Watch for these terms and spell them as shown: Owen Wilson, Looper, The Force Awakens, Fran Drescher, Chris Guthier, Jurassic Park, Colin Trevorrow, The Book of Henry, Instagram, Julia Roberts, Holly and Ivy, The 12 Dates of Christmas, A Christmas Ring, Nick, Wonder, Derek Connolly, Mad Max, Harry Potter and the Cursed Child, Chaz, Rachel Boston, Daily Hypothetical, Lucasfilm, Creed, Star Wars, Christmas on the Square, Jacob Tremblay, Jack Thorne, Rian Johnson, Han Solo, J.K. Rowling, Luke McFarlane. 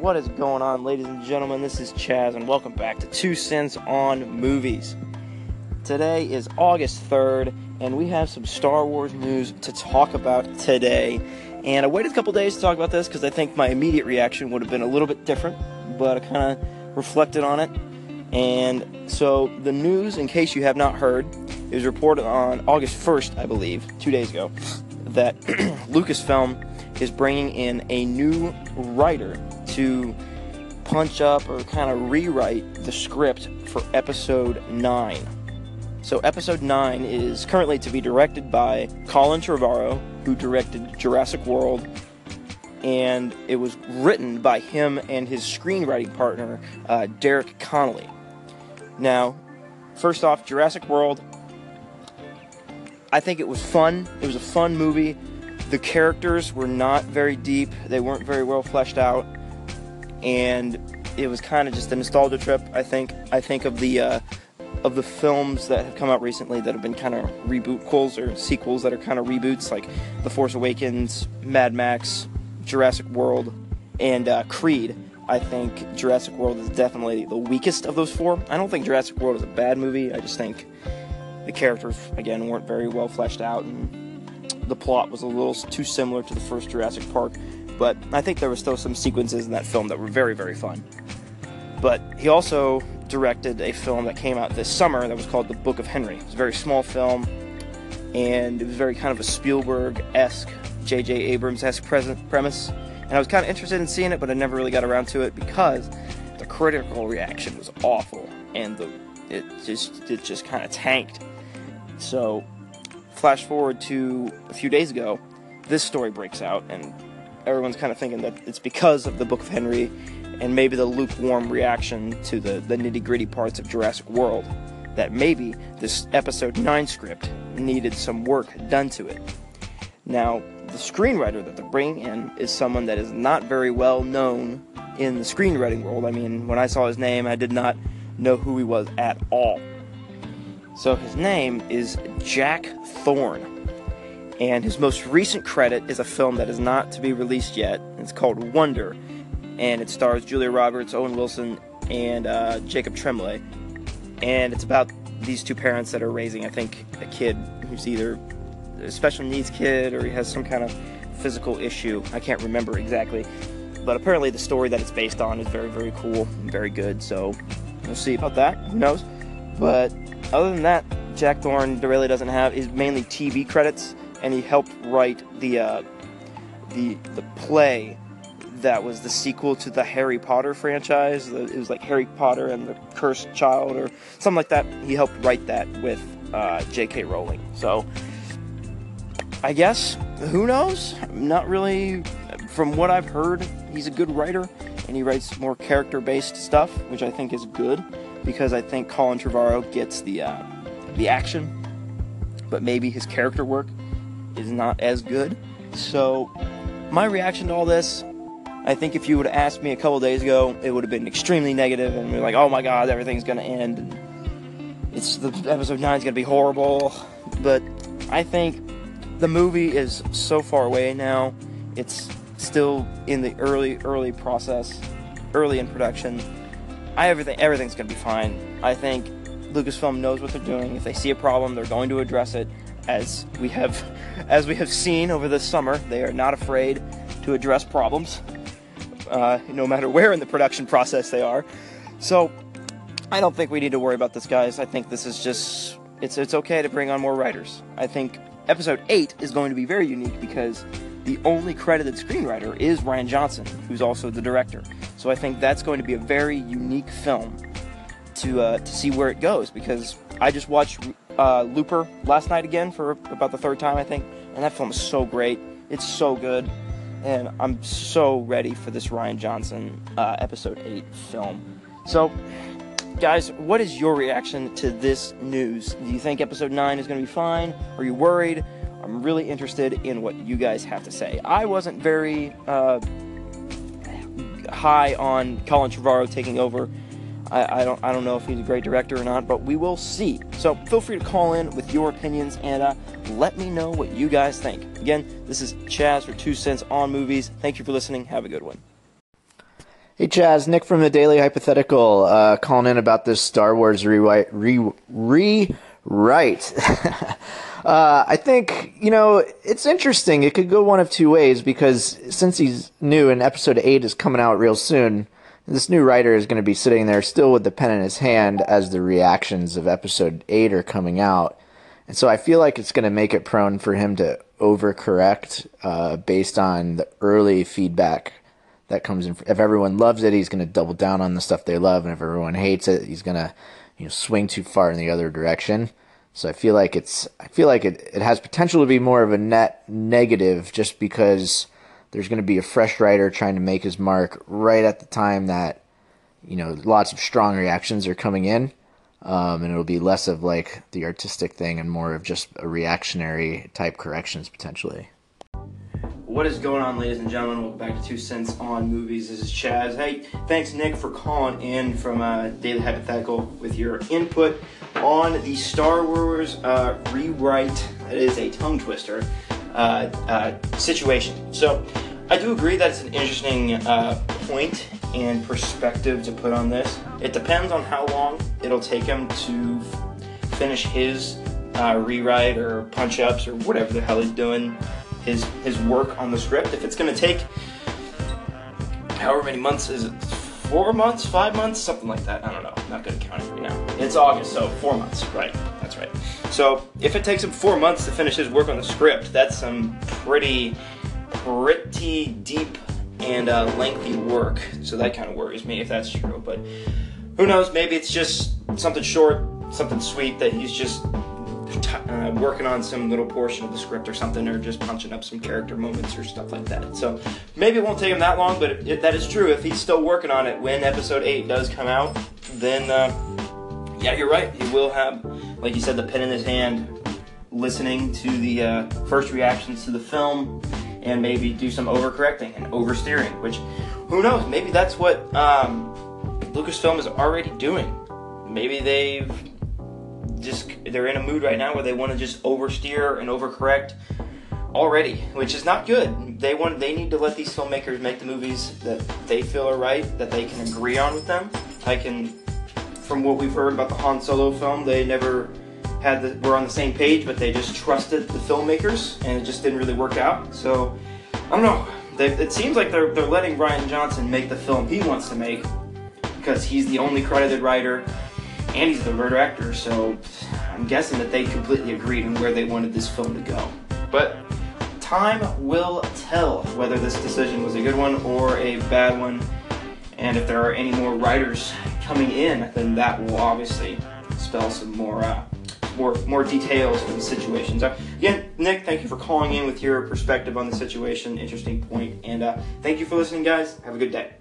What is going on, ladies and gentlemen? This is Chaz, and welcome back to 2 Cents on Movies. Today is August 3rd, and we have some Star Wars news to talk about today. And I waited a couple days to talk about this because I think my immediate reaction would have been a little bit different, but I kind of reflected on it. And so the news, in case you have not heard, is reported on August 1st, I believe, 2 days ago, that Lucasfilm is bringing in a new writer to punch up or kind of rewrite the script for Episode 9. So Episode 9 is currently to be directed by Colin Trevorrow, who directed Jurassic World, and it was written by him and his screenwriting partner, Derek Connolly. Now, first off, Jurassic World, I think it was fun. It was a fun movie. The characters were not very deep, they weren't very well fleshed out, and it was kind of just a nostalgia trip, I think. I think of the films that have come out recently that have been kind of rebootquels or sequels that are kind of reboots, like The Force Awakens, Mad Max, Jurassic World, and Creed. I think Jurassic World is definitely the weakest of those four. I don't think Jurassic World is a bad movie, I just think the characters, again, weren't very well fleshed out, and the plot was a little too similar to the first Jurassic Park, but I think there were still some sequences in that film that were very, very fun. But he also directed a film that came out this summer that was called The Book of Henry. It was a very small film, and it was very kind of a Spielberg-esque, J.J. Abrams-esque premise, and I was kind of interested in seeing it, but I never really got around to it because the critical reaction was awful, and it just kind of tanked. So flash forward to a few days ago, this story breaks out, and everyone's kind of thinking that it's because of The Book of Henry and maybe the lukewarm reaction to the nitty-gritty parts of Jurassic World, that maybe this Episode 9 script needed some work done to it. Now, the screenwriter that they're bringing in is someone that is not very well known in the screenwriting world. I mean, when I saw his name, I did not know who he was at all. So his name is Jack Thorne, and his most recent credit is a film that is not to be released yet. It's called Wonder, and it stars Julia Roberts, Owen Wilson, and Jacob Tremblay. And it's about these two parents that are raising, I think, a kid who's either a special needs kid or he has some kind of physical issue. I can't remember exactly, but apparently the story that it's based on is very, very cool and very good, so we'll see about that. Who knows? But other than that, Jack Thorne really doesn't have, is mainly TV credits, and he helped write the play that was the sequel to the Harry Potter franchise. It was like Harry Potter and the Cursed Child or something like that. He helped write that with J.K. Rowling. So I guess, who knows? Not really. From what I've heard, he's a good writer, and he writes more character-based stuff, which I think is good, because I think Colin Trevorrow gets the action, but maybe his character work is not as good. So my reaction to all this, I think if you would have asked me a couple days ago, it would have been extremely negative, and we're like, oh my god, everything's going to end, and it's the Episode 9 is going to be horrible. But I think the movie is so far away now, it's still in the early process, early in production. Everything's going to be fine. I think Lucasfilm knows what they're doing. If they see a problem, they're going to address it. As we have seen over the summer, they are not afraid to address problems, no matter where in the production process they are. So I don't think we need to worry about this, guys. I think this is just, it's okay to bring on more writers. I think Episode 8 is going to be very unique because the only credited screenwriter is Rian Johnson, who's also the director. So I think that's going to be a very unique film to see where it goes, because I just watched Looper last night again for about the third time, I think, and that film is so great. It's so good, and I'm so ready for this Rian Johnson Episode 8 film. So, guys, what is your reaction to this news? Do you think Episode 9 is going to be fine? Are you worried? I'm really interested in what you guys have to say. I wasn't very high on Colin Trevorrow taking over. I don't know if he's a great director or not, but we will see. So feel free to call in with your opinions and let me know what you guys think. Again, this is Chaz for 2 Cents on Movies. Thank you for listening. Have a good one. Hey, Chaz. Nick from the Daily Hypothetical calling in about this Star Wars rewrite. I think, you know, it's interesting. It could go one of two ways because since he's new and Episode 8 is coming out real soon, this new writer is going to be sitting there still with the pen in his hand as the reactions of Episode 8 are coming out. And so I feel like it's going to make it prone for him to overcorrect based on the early feedback that comes in. If everyone loves it, he's going to double down on the stuff they love, and if everyone hates it, he's going to, you know, swing too far in the other direction. So I feel like it has potential to be more of a net negative, just because there's going to be a fresh writer trying to make his mark right at the time that, you know, lots of strong reactions are coming in, and it'll be less of like the artistic thing and more of just a reactionary type corrections potentially. What is going on, ladies and gentlemen? Welcome back to 2 Cents on Movies. This is Chaz. Hey, thanks, Nick, for calling in from Daily Hypothetical with your input on the Star Wars rewrite. It is a tongue twister situation. So, I do agree that it's an interesting point and perspective to put on this. It depends on how long it'll take him to finish his rewrite or punch-ups or whatever the hell he's doing. His work on the script. If it's going to take however many months, is it 4 months, 5 months, something like that? I don't know. I'm not good at counting right now. It's August, so 4 months, right? That's right. So if it takes him 4 months to finish his work on the script, that's some pretty deep and lengthy work. So that kind of worries me if that's true. But who knows? Maybe it's just something short, something sweet that he's just working on some little portion of the script or something, or just punching up some character moments or stuff like that. So maybe it won't take him that long, but if that is true, if he's still working on it when Episode 8 does come out, then yeah, you're right. He will have, like you said, the pen in his hand, listening to the first reactions to the film, and maybe do some overcorrecting and oversteering, which, who knows, maybe that's what Lucasfilm is already doing. Maybe they're in a mood right now where they want to just oversteer and overcorrect already, which is not good. They need to let these filmmakers make the movies that they feel are right, that they can agree on with them. From what we've heard about the Han Solo film, they never were on the same page, but they just trusted the filmmakers, and it just didn't really work out. So I don't know. It seems like they're letting Rian Johnson make the film he wants to make because he's the only credited writer. And he's the director, so I'm guessing that they completely agreed on where they wanted this film to go. But time will tell whether this decision was a good one or a bad one. And if there are any more writers coming in, then that will obviously spell some more details for the situation. So again, Nick, thank you for calling in with your perspective on the situation. Interesting point. And thank you for listening, guys. Have a good day.